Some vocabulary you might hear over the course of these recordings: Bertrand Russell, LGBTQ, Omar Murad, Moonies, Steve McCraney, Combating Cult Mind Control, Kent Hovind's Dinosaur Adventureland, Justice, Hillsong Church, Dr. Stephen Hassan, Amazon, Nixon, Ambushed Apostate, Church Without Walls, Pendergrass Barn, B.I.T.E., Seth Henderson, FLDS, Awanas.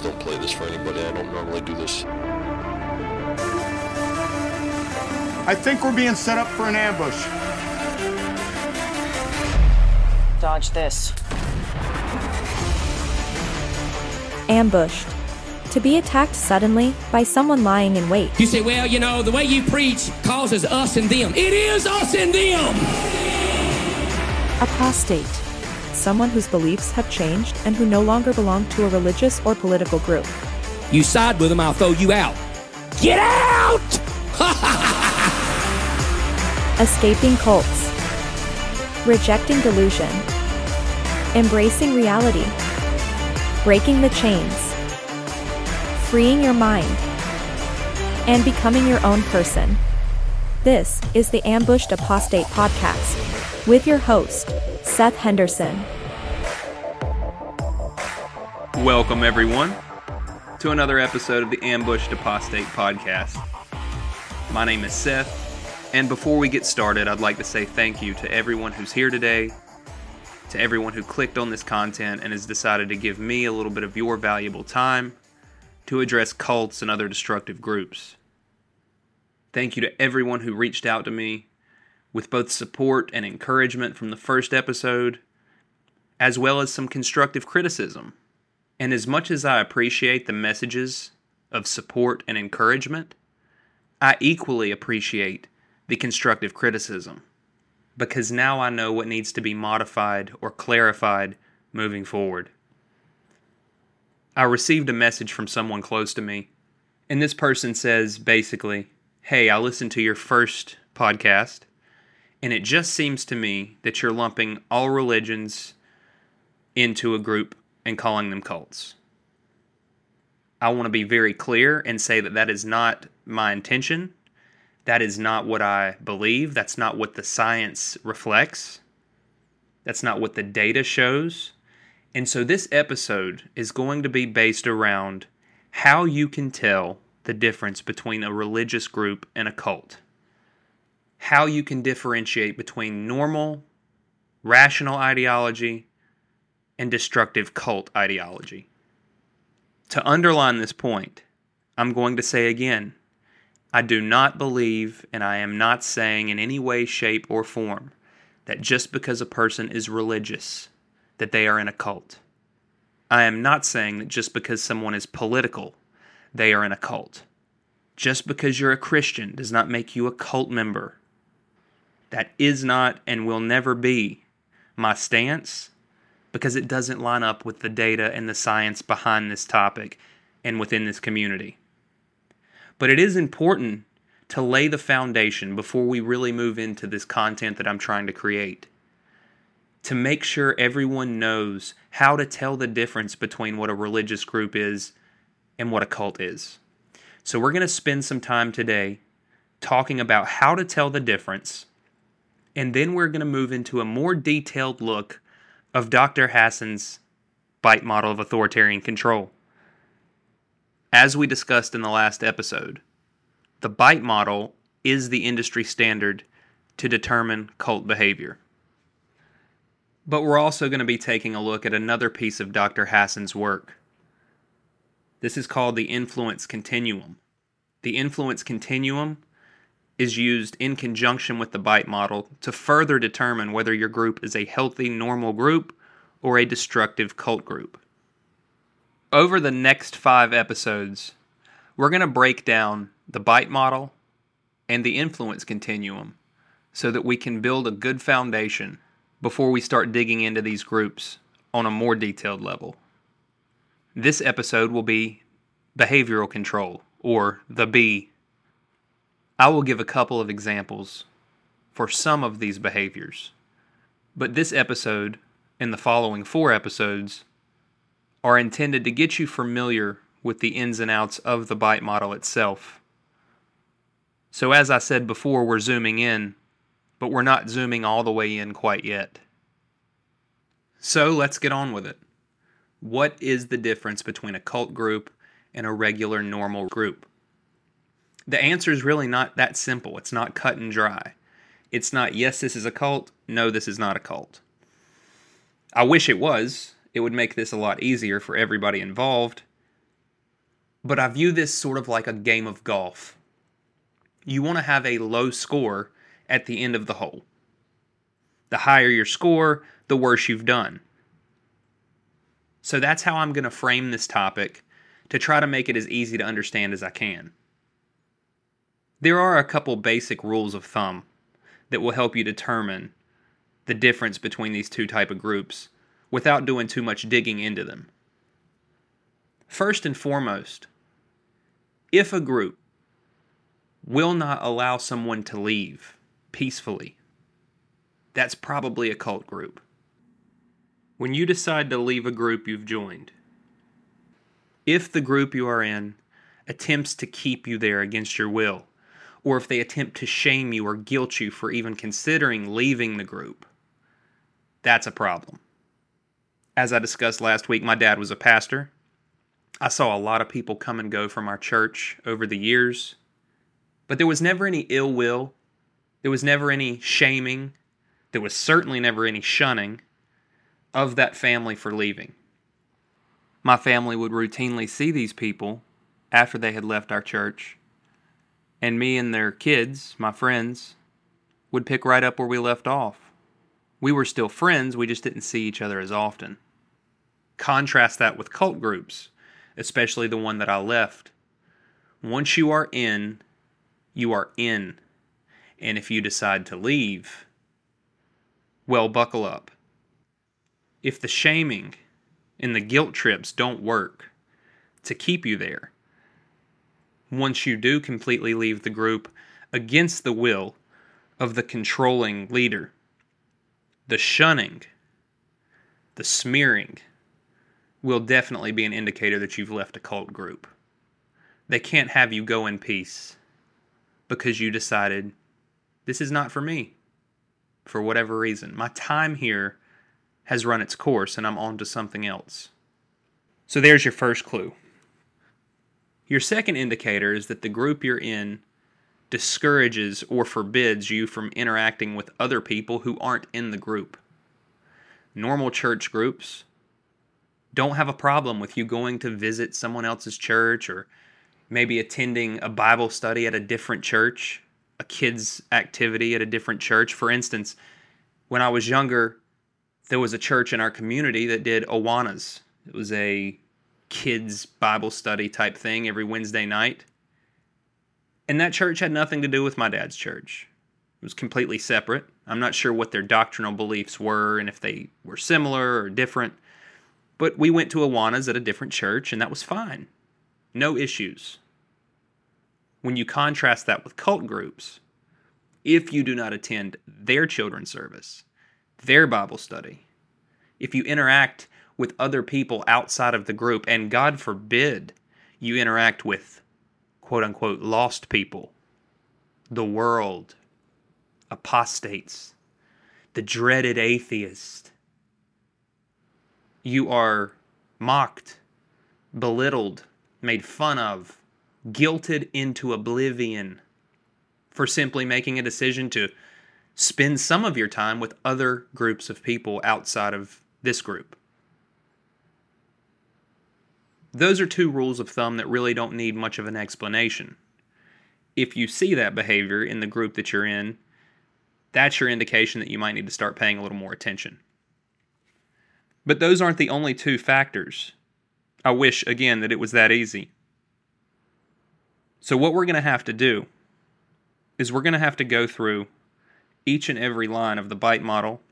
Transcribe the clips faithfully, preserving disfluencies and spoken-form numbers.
please don't play this for anybody. I don't normally do this. I think we're being set up for an ambush. Dodge this. Ambushed. To be attacked suddenly by someone lying in wait. You say, well, you know, the way you preach causes us and them. It is us and them! Apostate. Someone whose beliefs have changed and who no longer belong to a religious or political group. You side with them, I'll throw you out. Get out! Escaping cults. Rejecting delusion. Embracing reality. Breaking the chains. Freeing your mind, and becoming your own person. This is the Ambushed Apostate Podcast, with your host, Seth Henderson. Welcome, everyone, to another episode of the Ambushed Apostate Podcast. My name is Seth, and before we get started, I'd like to say thank you to everyone who's here today, to everyone who clicked on this content and has decided to give me a little bit of your valuable time to address cults and other destructive groups. Thank you to everyone who reached out to me with both support and encouragement from the first episode, as well as some constructive criticism. And as much as I appreciate the messages of support and encouragement, I equally appreciate the constructive criticism, because now I know what needs to be modified or clarified moving forward. I received a message from someone close to me, and this person says, basically, hey, I listened to your first podcast, and it just seems to me that you're lumping all religions into a group and calling them cults. I want to be very clear and say that that is not my intention. That is not what I believe. That's not what the science reflects. That's not what the data shows. And so this episode is going to be based around how you can tell the difference between a religious group and a cult. How you can differentiate between normal, rational ideology and destructive cult ideology. To underline this point, I'm going to say again, I do not believe, and I am not saying in any way, shape, or form, that just because a person is religious, that they are in a cult. I am not saying that just because someone is political, they are in a cult. Just because you're a Christian does not make you a cult member. That is not and will never be my stance, because it doesn't line up with the data and the science behind this topic and within this community. But it is important to lay the foundation before we really move into this content that I'm trying to create, to make sure everyone knows how to tell the difference between what a religious group is and what a cult is. So we're going to spend some time today talking about how to tell the difference, and then we're going to move into a more detailed look of Doctor Hassan's B I T E model of authoritarian control. As we discussed in the last episode, the B I T E model is the industry standard to determine cult behavior. But we're also going to be taking a look at another piece of Doctor Hassan's work. This is called the influence continuum. The influence continuum is used in conjunction with the B I T E model to further determine whether your group is a healthy, normal group or a destructive cult group. Over the next five episodes, we're going to break down the B I T E model and the influence continuum so that we can build a good foundation before we start digging into these groups on a more detailed level. This episode will be behavioral control, or the B. I will give a couple of examples for some of these behaviors, but this episode and the following four episodes are intended to get you familiar with the ins and outs of the B I T E model itself. So as I said before, we're zooming in, but we're not zooming all the way in quite yet. So let's get on with it. What is the difference between a cult group and a regular normal group? The answer is really not that simple. It's not cut and dry. It's not, yes, this is a cult. No, this is not a cult. I wish it was. It would make this a lot easier for everybody involved. But I view this sort of like a game of golf. You want to have a low score at the end of the hole. The higher your score, the worse you've done. So that's how I'm going to frame this topic, to try to make it as easy to understand as I can. There are a couple basic rules of thumb that will help you determine the difference between these two type of groups without doing too much digging into them. First and foremost, if a group will not allow someone to leave peacefully, that's probably a cult group. When you decide to leave a group you've joined, if the group you are in attempts to keep you there against your will, or if they attempt to shame you or guilt you for even considering leaving the group, that's a problem. As I discussed last week, my dad was a pastor. I saw a lot of people come and go from our church over the years, but there was never any ill will. There was never any shaming. There was certainly never any shunning of that family for leaving. My family would routinely see these people after they had left our church, and me and their kids, my friends, would pick right up where we left off. We were still friends, we just didn't see each other as often. Contrast that with cult groups, especially the one that I left. Once you are in, you are in. And if you decide to leave, well, buckle up. If the shaming and the guilt trips don't work to keep you there, once you do completely leave the group against the will of the controlling leader, the shunning, the smearing, will definitely be an indicator that you've left a cult group. They can't have you go in peace because you decided, this is not for me, for whatever reason. My time here has run its course and I'm on to something else. So there's your first clue. Your second indicator is that the group you're in discourages or forbids you from interacting with other people who aren't in the group. Normal church groups don't have a problem with you going to visit someone else's church, or maybe attending a Bible study at a different church, a kid's activity at a different church. For instance, when I was younger, there was a church in our community that did Awanas. It was a kids' Bible study type thing every Wednesday night. And that church had nothing to do with my dad's church. It was completely separate. I'm not sure what their doctrinal beliefs were and if they were similar or different. But we went to Awanas at a different church, and that was fine. No issues. When you contrast that with cult groups, if you do not attend their children's service, their Bible study, if you interact with other people outside of the group, and God forbid you interact with quote-unquote lost people, the world, apostates, the dreaded atheist, you are mocked, belittled, made fun of, guilted into oblivion for simply making a decision to spend some of your time with other groups of people outside of this group. Those are two rules of thumb that really don't need much of an explanation. If you see that behavior in the group that you're in, that's your indication that you might need to start paying a little more attention. But those aren't the only two factors. I wish, again, that it was that easy. So what we're going to have to do is we're going to have to go through each and every line of the B I T E model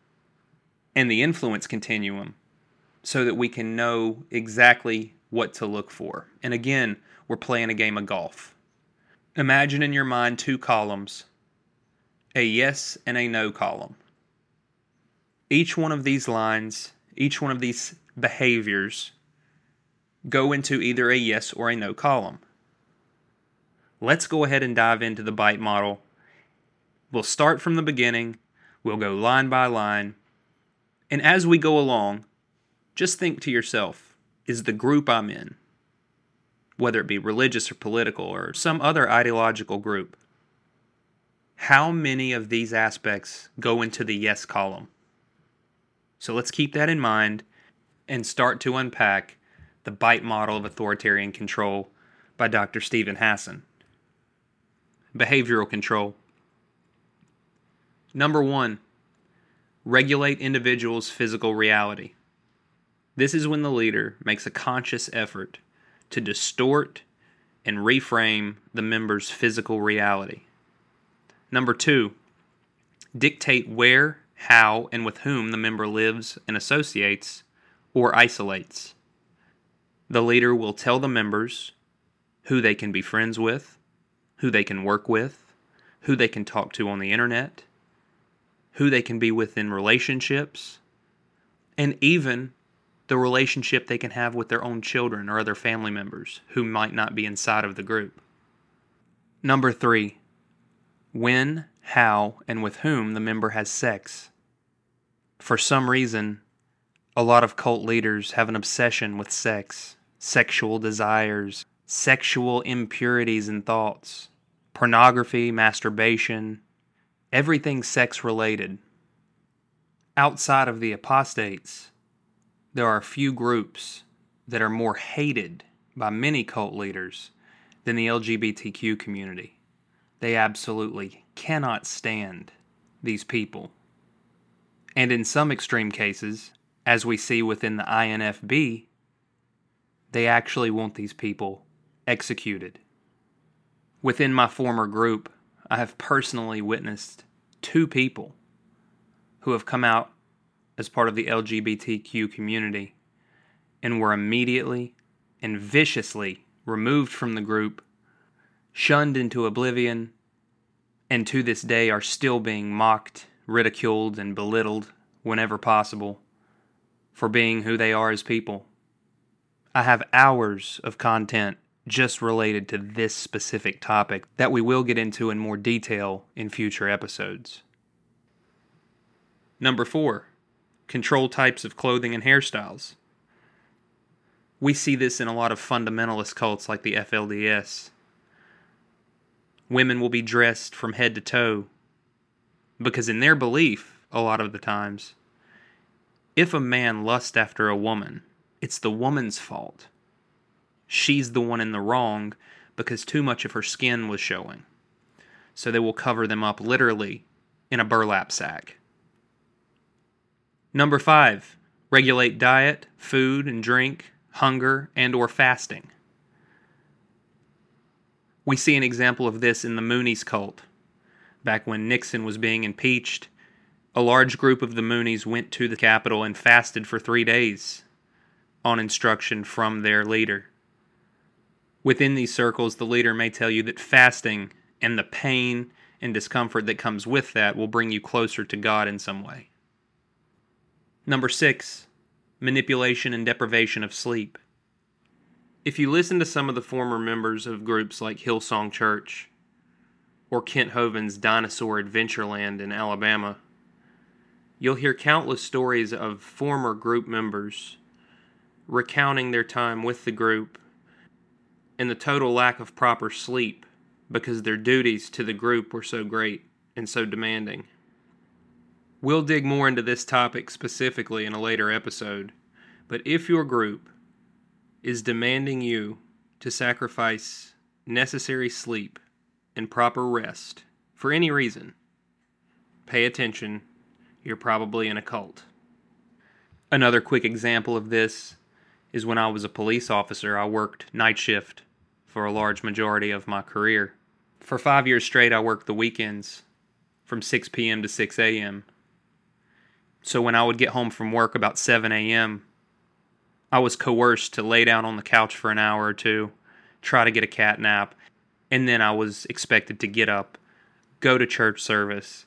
and the influence continuum so that we can know exactly what to look for. And again, we're playing a game of golf. Imagine in your mind two columns, a yes and a no column. Each one of these lines, each one of these behaviors go into either a yes or a no column. Let's go ahead and dive into the B I T E model. We'll start from the beginning. We'll go line by line. And as we go along, just think to yourself, is the group I'm in, whether it be religious or political or some other ideological group, how many of these aspects go into the yes column? So let's keep that in mind and start to unpack the B I T E model of authoritarian control by Doctor Stephen Hassan. Behavioral control. Number one, regulate individuals' physical reality. This is when the leader makes a conscious effort to distort and reframe the member's physical reality. Number two, dictate where, how, and with whom the member lives and associates or isolates. The leader will tell the members who they can be friends with, who they can work with, who they can talk to on the internet, who they can be with in relationships, and even the relationship they can have with their own children or other family members who might not be inside of the group. Number three, when, how, and with whom the member has sex. For some reason, a lot of cult leaders have an obsession with sex, sexual desires, sexual impurities and thoughts, pornography, masturbation, everything sex-related. Outside of the apostates, there are few groups that are more hated by many cult leaders than the L G B T Q community. They absolutely cannot stand these people. And in some extreme cases, as we see within the I N F B, they actually want these people executed. Within my former group, I have personally witnessed two people who have come out as part of the L G B T Q community and were immediately and viciously removed from the group, shunned into oblivion, and to this day are still being mocked, ridiculed, and belittled whenever possible for being who they are as people. I have hours of content just related to this specific topic that we will get into in more detail in future episodes. Number four, control types of clothing and hairstyles. We see this in a lot of fundamentalist cults like the F L D S. Women will be dressed from head to toe because in their belief, a lot of the times, if a man lusts after a woman, it's the woman's fault. She's the one in the wrong because too much of her skin was showing. So they will cover them up literally in a burlap sack. Number five, regulate diet, food and drink, hunger, and or fasting. We see an example of this in the Moonies cult. Back when Nixon was being impeached, a large group of the Moonies went to the Capitol and fasted for three days on instruction from their leader. Within these circles, the leader may tell you that fasting and the pain and discomfort that comes with that will bring you closer to God in some way. Number six, manipulation and deprivation of sleep. If you listen to some of the former members of groups like Hillsong Church or Kent Hovind's Dinosaur Adventureland in Alabama, you'll hear countless stories of former group members recounting their time with the group and the total lack of proper sleep because their duties to the group were so great and so demanding. We'll dig more into this topic specifically in a later episode, but if your group is demanding you to sacrifice necessary sleep and proper rest for any reason, pay attention, you're probably in a cult. Another quick example of this is when I was a police officer, I worked night shift for a large majority of my career. For five years straight, I worked the weekends from six p.m. to six a.m., so when I would get home from work about seven a.m., I was coerced to lay down on the couch for an hour or two, try to get a cat nap, and then I was expected to get up, go to church service,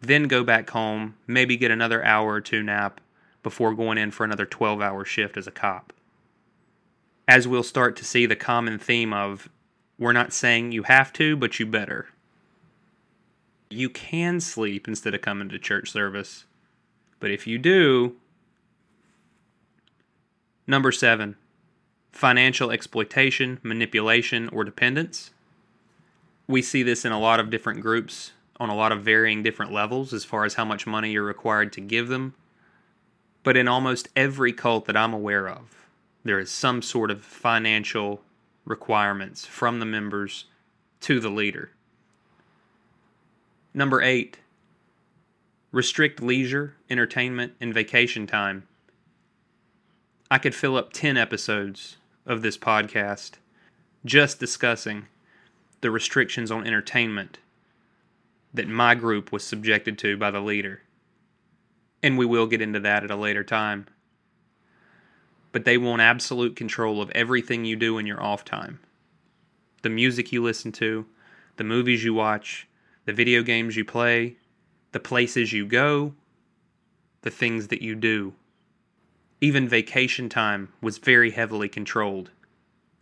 then go back home, maybe get another hour or two nap before going in for another twelve-hour shift as a cop. As we'll start to see the common theme of, we're not saying you have to, but you better. You can sleep instead of coming to church service. But if you do... Number seven, financial exploitation, manipulation, or dependence. We see this in a lot of different groups on a lot of varying different levels as far as how much money you're required to give them. But in almost every cult that I'm aware of, there is some sort of financial requirements from the members to the leader. Number eight, restrict leisure, entertainment, and vacation time. I could fill up ten episodes of this podcast just discussing the restrictions on entertainment that my group was subjected to by the leader. And we will get into that at a later time. But they want absolute control of everything you do in your off time. The music you listen to, the movies you watch, the video games you play, the places you go, the things that you do. Even vacation time was very heavily controlled,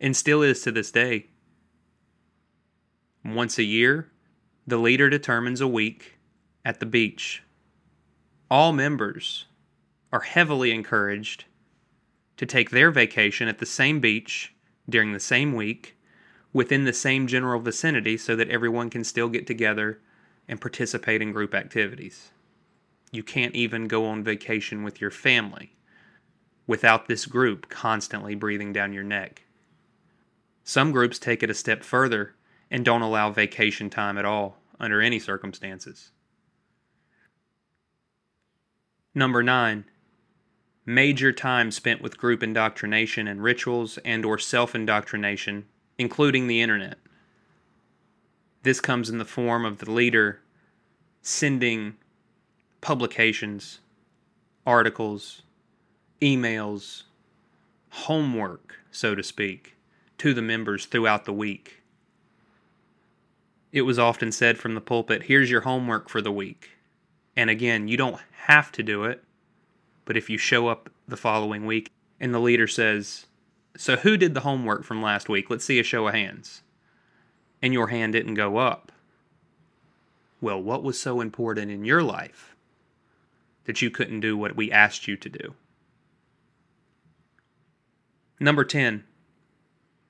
and still is to this day. Once a year, the leader determines a week at the beach. All members are heavily encouraged to take their vacation at the same beach during the same week within the same general vicinity so that everyone can still get together and participate in group activities. You can't even go on vacation with your family without this group constantly breathing down your neck. Some groups take it a step further and don't allow vacation time at all under any circumstances. Number nine, major time spent with group indoctrination and rituals and or self-indoctrination, including the internet. This comes in the form of the leader sending publications, articles, emails, homework, so to speak, to the members throughout the week. It was often said from the pulpit, here's your homework for the week. And again, you don't have to do it, but if you show up the following week and the leader says, so who did the homework from last week? Let's see a show of hands. And your hand didn't go up. Well, what was so important in your life that you couldn't do what we asked you to do? Number ten,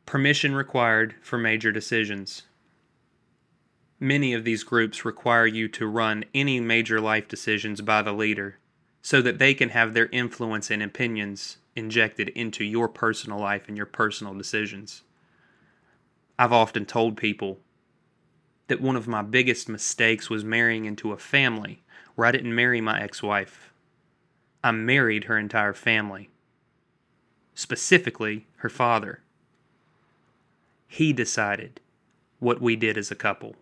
permission required for major decisions. Many of these groups require you to run any major life decisions by the leader so that they can have their influence and opinions injected into your personal life and your personal decisions. I've often told people that one of my biggest mistakes was marrying into a family where I didn't marry my ex-wife. I married her entire family, specifically her father. He decided what we did as a couple.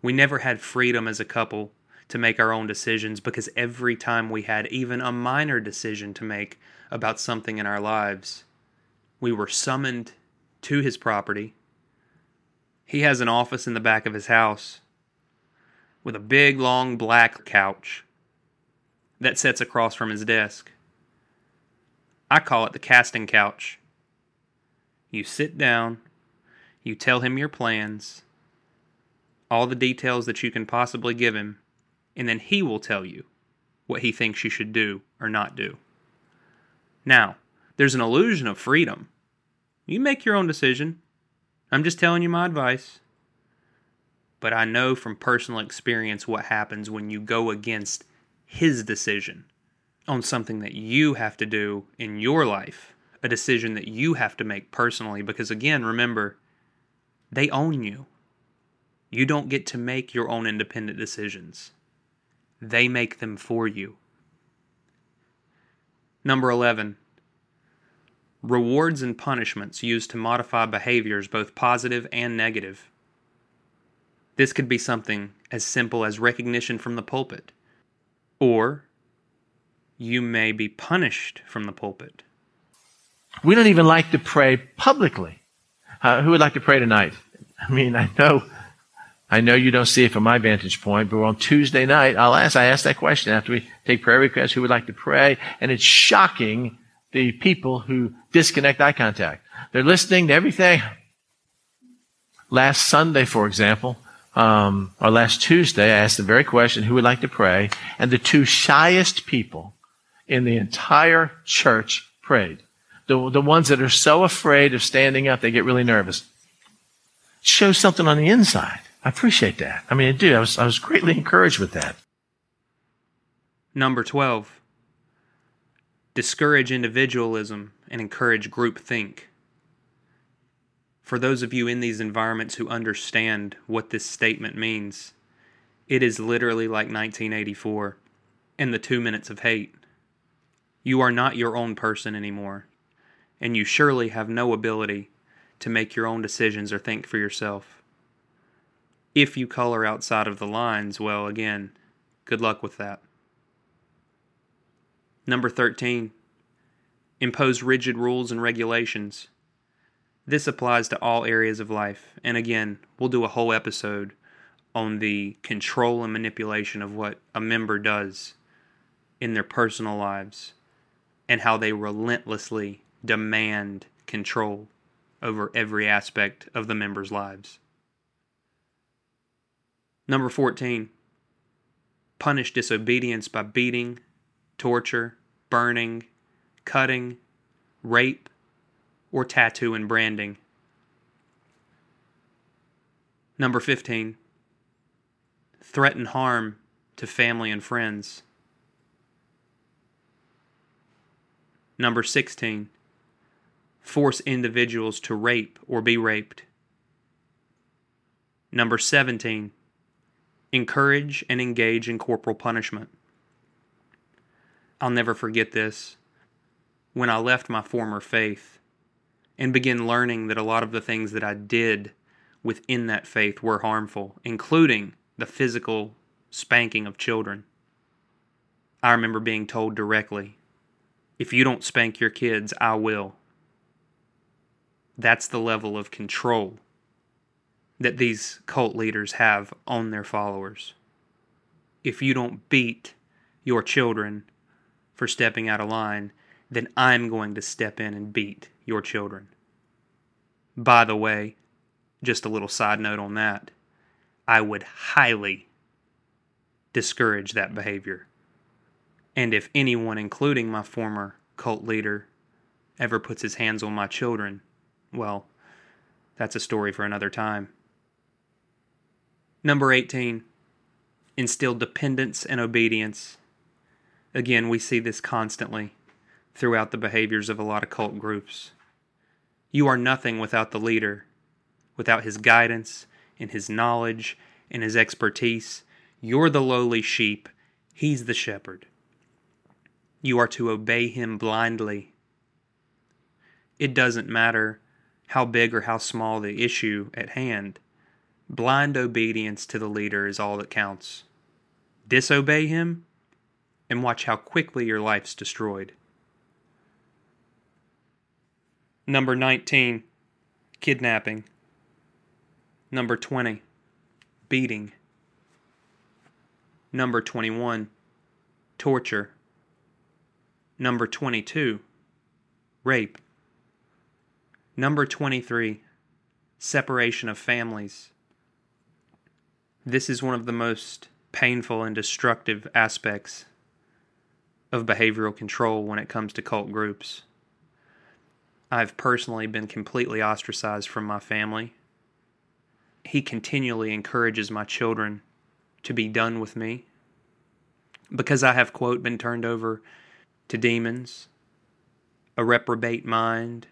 We never had freedom as a couple to make our own decisions because every time we had even a minor decision to make about something in our lives, we were summoned to his property. He has an office in the back of his house with a big, long, black couch that sits across from his desk. I call it the casting couch. You sit down, you tell him your plans, all the details that you can possibly give him, and then he will tell you what he thinks you should do or not do. Now, there's an illusion of freedom. You make your own decision. I'm just telling you my advice. But I know from personal experience what happens when you go against his decision on something that you have to do in your life, a decision that you have to make personally, because again, remember, they own you. You don't get to make your own independent decisions. They make them for you. Number eleven. Rewards and punishments used to modify behaviors both positive and negative. This could be something as simple as recognition from the pulpit. Or you may be punished from the pulpit. We don't even like to pray publicly. Uh, who would like to pray tonight? I mean, I know... I know you don't see it from my vantage point, but on Tuesday night, I'll ask, I ask that question after we take prayer requests, who would like to pray? And it's shocking the people who disconnect eye contact. They're listening to everything. Last Sunday, for example, um, or last Tuesday, I asked the very question, who would like to pray? And the two shyest people in the entire church prayed. The, the ones that are so afraid of standing up, they get really nervous. It shows something on the inside. I appreciate that. I mean, I do. I was, I was greatly encouraged with that. Number twelve. Discourage individualism and encourage groupthink. For those of you in these environments who understand what this statement means, it is literally like nineteen eighty-four and the two minutes of hate. You are not your own person anymore, and you surely have no ability to make your own decisions or think for yourself. If you color outside of the lines, well, again, good luck with that. Number thirteen, impose rigid rules and regulations. This applies to all areas of life, and again, we'll do a whole episode on the control and manipulation of what a member does in their personal lives and how they relentlessly demand control over every aspect of the members' lives. Number fourteen, punish disobedience by beating, torture, burning, cutting, rape, or tattoo and branding. Number fifteen, threaten harm to family and friends. Number sixteen, force individuals to rape or be raped. Number seventeen, encourage and engage in corporal punishment. I'll never forget this. When I left my former faith and began learning that a lot of the things that I did within that faith were harmful, including the physical spanking of children, I remember being told directly, if you don't spank your kids, I will. That's the level of control that these cult leaders have on their followers. If you don't beat your children for stepping out of line, then I'm going to step in and beat your children. By the way, just a little side note on that, I would highly discourage that behavior. And if anyone, including my former cult leader, ever puts his hands on my children, well, that's a story for another time. Number eighteen, instill dependence and obedience. Again, we see this constantly throughout the behaviors of a lot of cult groups. You are nothing without the leader, without his guidance and his knowledge and his expertise. You're the lowly sheep, he's the shepherd. You are to obey him blindly. It doesn't matter how big or how small the issue at hand. Blind obedience to the leader is all that counts. Disobey him, and watch how quickly your life's destroyed. Number nineteen, kidnapping. Number twenty, beating. Number twenty-one, torture. Number twenty-two, rape. Number twenty-three, separation of families. This is one of the most painful and destructive aspects of behavioral control when it comes to cult groups. I've personally been completely ostracized from my family. He continually encourages my children to be done with me because I have, quote, been turned over to demons, a reprobate mind,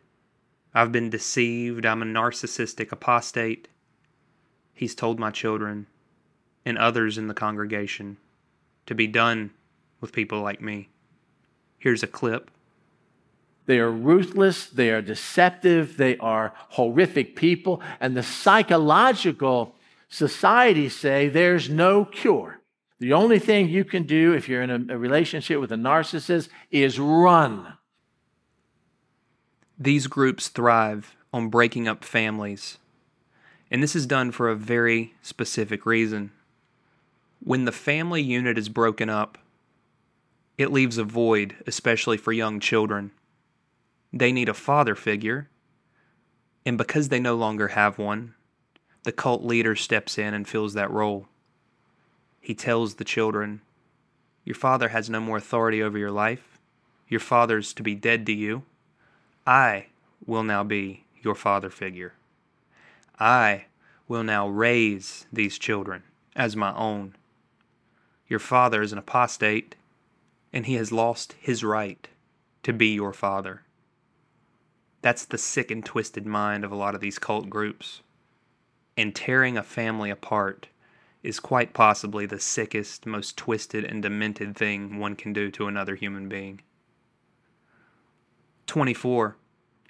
I've been deceived, I'm a narcissistic apostate. He's told my children and others in the congregation to be done with people like me. Here's a clip. They are ruthless, they are deceptive, they are horrific people, and the psychological societies say there's no cure. The only thing you can do if you're in a relationship with a narcissist is run. These groups thrive on breaking up families, and this is done for a very specific reason. When the family unit is broken up, it leaves a void, especially for young children. They need a father figure, and because they no longer have one, the cult leader steps in and fills that role. He tells the children, your father has no more authority over your life. Your father's to be dead to you. I will now be your father figure. I will now raise these children as my own. Your father is an apostate, and he has lost his right to be your father. That's the sick and twisted mind of a lot of these cult groups. And tearing a family apart is quite possibly the sickest, most twisted, and demented thing one can do to another human being. twenty-four,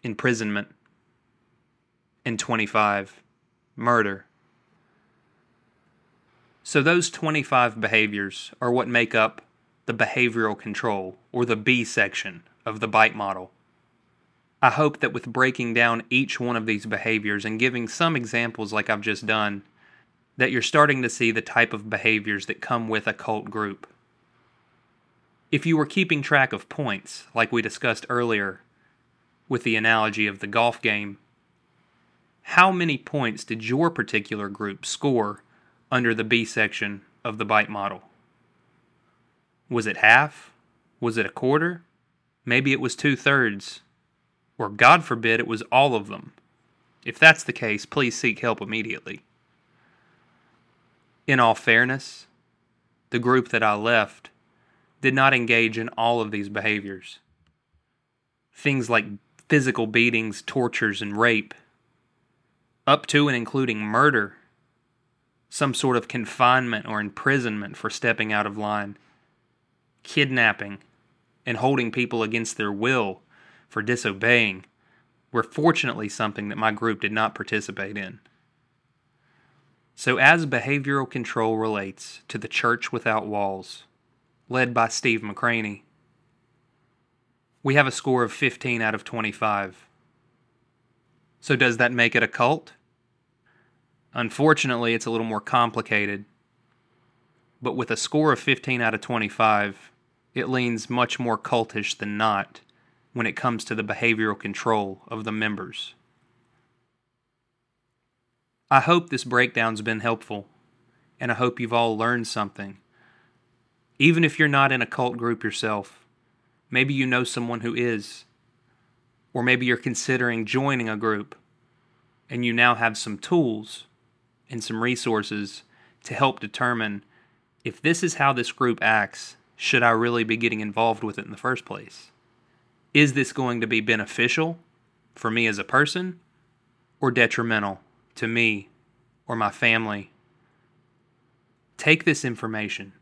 imprisonment. And twenty-five, murder. So those twenty-five behaviors are what make up the behavioral control, or the B section, of the B I T E model. I hope that with breaking down each one of these behaviors and giving some examples like I've just done, that you're starting to see the type of behaviors that come with a cult group. If you were keeping track of points, like we discussed earlier with the analogy of the golf game, how many points did your particular group score under the B section of the B I T E model? Was it half? Was it a quarter? Maybe it was two-thirds. Or God forbid it was all of them. If that's the case, please seek help immediately. In all fairness, the group that I left did not engage in all of these behaviors. Things like physical beatings, tortures, and rape, up to and including murder, some sort of confinement or imprisonment for stepping out of line, kidnapping, and holding people against their will for disobeying, were fortunately something that my group did not participate in. So as behavioral control relates to the Church Without Walls, led by Steve McCraney, we have a score of fifteen out of twenty-five. So does that make it a cult? Unfortunately, it's a little more complicated. But with a score of fifteen out of twenty-five, it leans much more cultish than not when it comes to the behavioral control of the members. I hope this breakdown's been helpful, and I hope you've all learned something. Even if you're not in a cult group yourself, maybe you know someone who is, or maybe you're considering joining a group, and you now have some tools and some resources to help determine, if this is how this group acts, should I really be getting involved with it in the first place? Is this going to be beneficial for me as a person, or detrimental to me or my family? Take this information.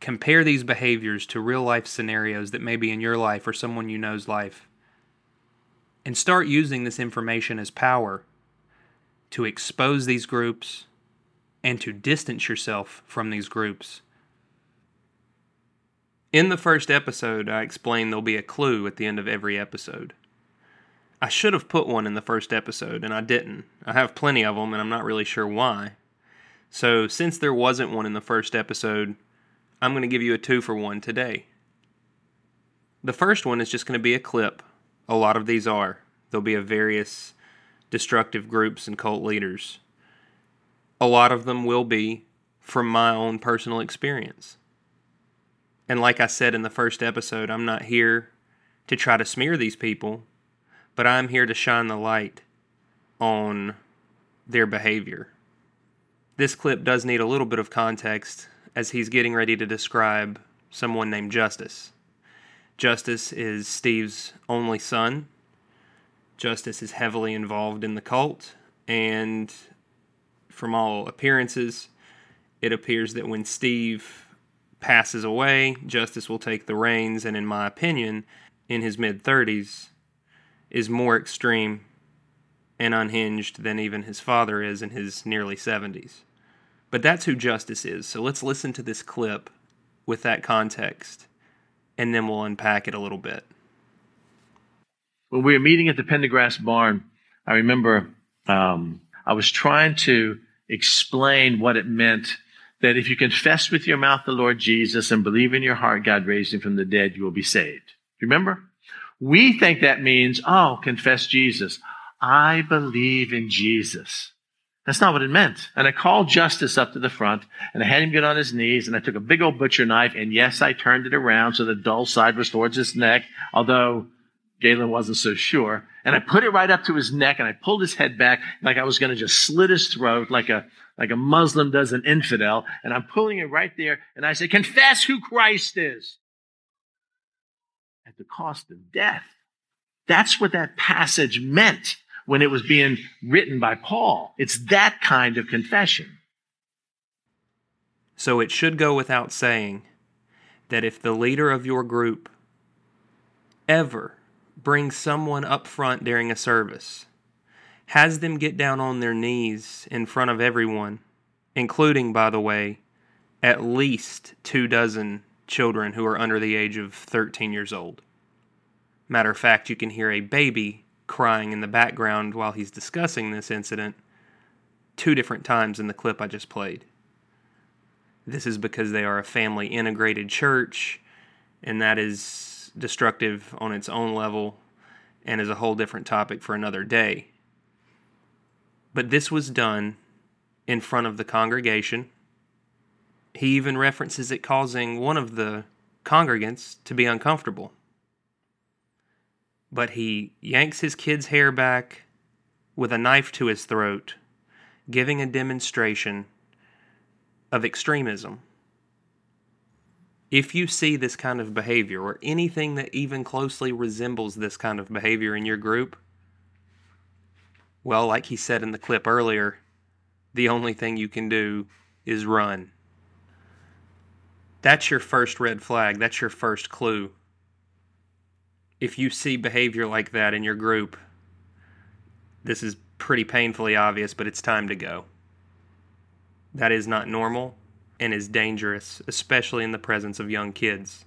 Compare these behaviors to real-life scenarios that may be in your life or someone you know's life, and start using this information as power to expose these groups and to distance yourself from these groups. In the first episode, I explained there'll be a clue at the end of every episode. I should have put one in the first episode, and I didn't. I have plenty of them, and I'm not really sure why. So, since there wasn't one in the first episode, I'm going to give you a two for one today. The first one is just going to be a clip. A lot of these are. There'll be of various destructive groups and cult leaders. A lot of them will be from my own personal experience. And like I said in the first episode, I'm not here to try to smear these people, but I'm here to shine the light on their behavior. This clip does need a little bit of context, as he's getting ready to describe someone named Justice. Justice is Steve's only son. Justice is heavily involved in the cult, and from all appearances, it appears that when Steve passes away, Justice will take the reins, and in my opinion, in his mid-thirties, is more extreme and unhinged than even his father is in his nearly seventies. But that's who Justice is, so let's listen to this clip with that context, and then we'll unpack it a little bit. When we were meeting at the Pendergrass Barn, I remember um, I was trying to explain what it meant that if you confess with your mouth the Lord Jesus and believe in your heart God raised him from the dead, you will be saved. Remember? We think that means, oh, confess Jesus. I believe in Jesus. That's not what it meant. And I called Justice up to the front, and I had him get on his knees, and I took a big old butcher knife, and yes, I turned it around so the dull side was towards his neck, although Galen wasn't so sure. And I put it right up to his neck, and I pulled his head back like I was going to just slit his throat like a like a Muslim does an infidel. And I'm pulling it right there, and I say, confess who Christ is at the cost of death. That's what that passage meant when it was being written by Paul. It's that kind of confession. So it should go without saying that if the leader of your group ever brings someone up front during a service, has them get down on their knees in front of everyone, including, by the way, at least two dozen children who are under the age of thirteen years old. Matter of fact, you can hear a baby crying in the background while he's discussing this incident two different times in the clip I just played. This is because they are a family integrated church, and that is destructive on its own level and is a whole different topic for another day. But this was done in front of the congregation. He even references it causing one of the congregants to be uncomfortable. But he yanks his kid's hair back with a knife to his throat, giving a demonstration of extremism. If you see this kind of behavior, or anything that even closely resembles this kind of behavior in your group, well, like he said in the clip earlier, the only thing you can do is run. That's your first red flag. That's your first clue. If you see behavior like that in your group, this is pretty painfully obvious, but it's time to go. That is not normal and is dangerous, especially in the presence of young kids.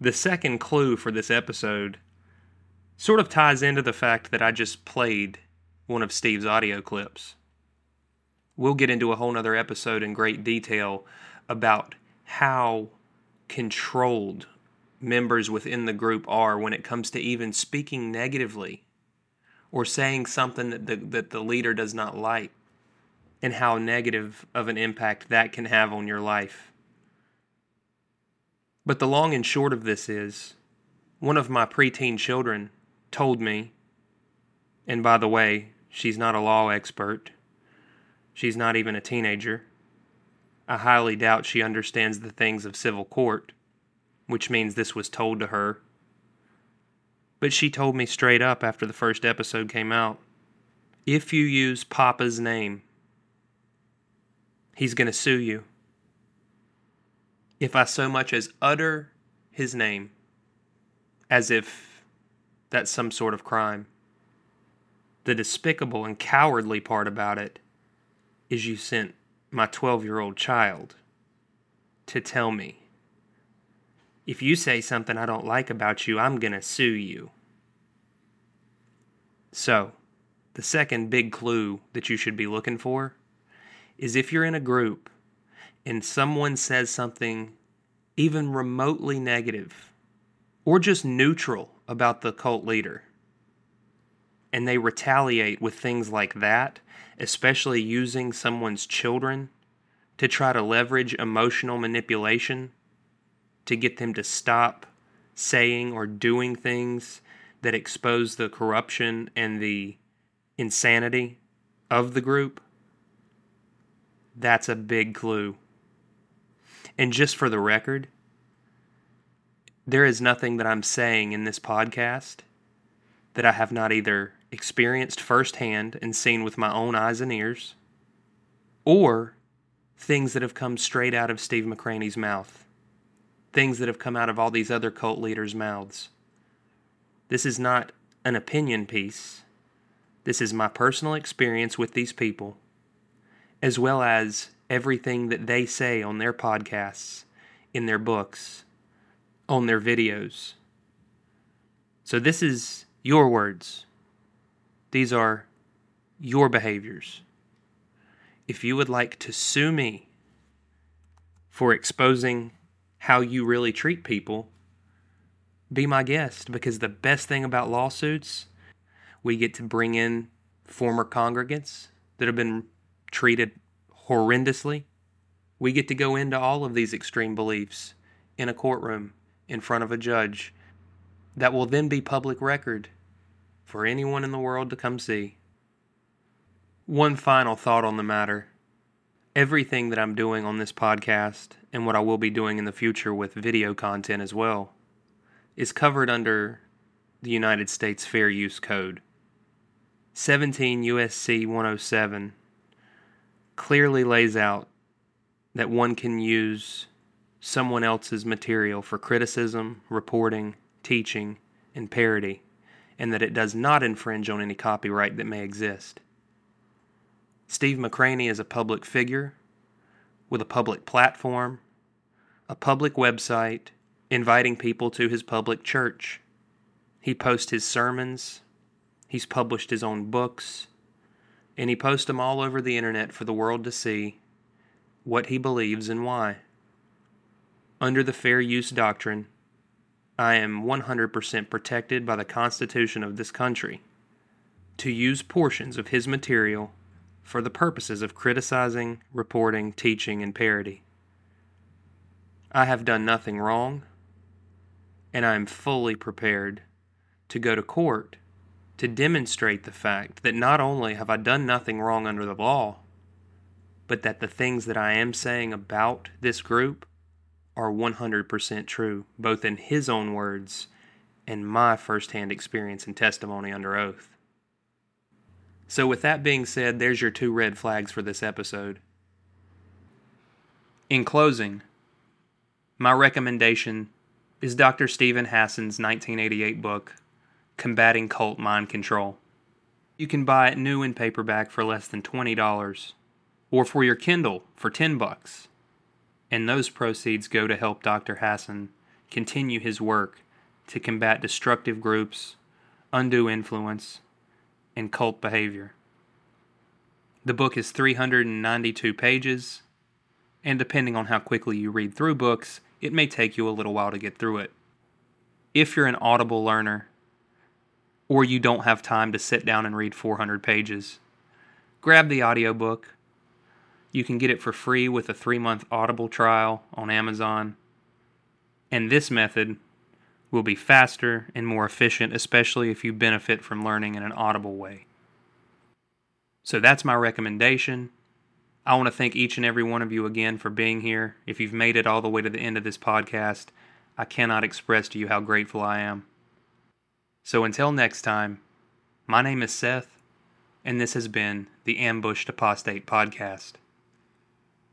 The second clue for this episode sort of ties into the fact that I just played one of Steve's audio clips. We'll get into a whole nother episode in great detail about how controlled members within the group are when it comes to even speaking negatively or saying something that the, that the leader does not like, and how negative of an impact that can have on your life. But the long and short of this is, one of my preteen children told me, and by the way, she's not a law expert, she's not even a teenager, I highly doubt she understands the things of civil court, which means this was told to her. But she told me straight up after the first episode came out, if you use Papa's name, he's going to sue you. If I so much as utter his name, as if that's some sort of crime. The despicable and cowardly part about it is you sent my twelve-year-old child to tell me, if you say something I don't like about you, I'm going to sue you. So, the second big clue that you should be looking for is if you're in a group and someone says something even remotely negative or just neutral about the cult leader, and they retaliate with things like that, especially using someone's children to try to leverage emotional manipulation to get them to stop saying or doing things that expose the corruption and the insanity of the group, that's a big clue. And just for the record, there is nothing that I'm saying in this podcast that I have not either experienced firsthand and seen with my own eyes and ears, or things that have come straight out of Steve McCraney's mouth. Things that have come out of all these other cult leaders' mouths. This is not an opinion piece. This is my personal experience with these people, as well as everything that they say on their podcasts, in their books, on their videos. So this is your words. These are your behaviors. If you would like to sue me for exposing how you really treat people, be my guest, because the best thing about lawsuits, we get to bring in former congregants that have been treated horrendously. We get to go into all of these extreme beliefs in a courtroom in front of a judge that will then be public record for anyone in the world to come see. One final thought on the matter. Everything that I'm doing on this podcast, and what I will be doing in the future with video content as well, is covered under the United States Fair Use Code. seventeen U S C one oh seven clearly lays out that one can use someone else's material for criticism, reporting, teaching, and parody, and that it does not infringe on any copyright that may exist. Steve McCraney is a public figure with a public platform, a public website, inviting people to his public church. He posts his sermons, he's published his own books, and he posts them all over the internet for the world to see what he believes and why. Under the fair use doctrine, I am one hundred percent protected by the Constitution of this country to use portions of his material for the purposes of criticizing, reporting, teaching, and parody. I have done nothing wrong, and I am fully prepared to go to court to demonstrate the fact that not only have I done nothing wrong under the law, but that the things that I am saying about this group are one hundred percent true, both in his own words and my firsthand experience and testimony under oath. So with that being said, there's your two red flags for this episode. In closing, my recommendation is Doctor Stephen Hassan's nineteen eighty-eight book, Combating Cult Mind Control. You can buy it new in paperback for less than twenty dollars, or for your Kindle for ten bucks. And those proceeds go to help Doctor Hassan continue his work to combat destructive groups, undue influence, and cult behavior. The book is three hundred ninety-two pages, and depending on how quickly you read through books, it may take you a little while to get through it. If you're an Audible learner, or you don't have time to sit down and read four hundred pages, grab the audiobook. You can get it for free with a three-month Audible trial on Amazon. And this method will be faster and more efficient, especially if you benefit from learning in an audible way. So that's my recommendation. I want to thank each and every one of you again for being here. If you've made it all the way to the end of this podcast, I cannot express to you how grateful I am. So until next time, my name is Seth, and this has been the Ambushed Apostate Podcast.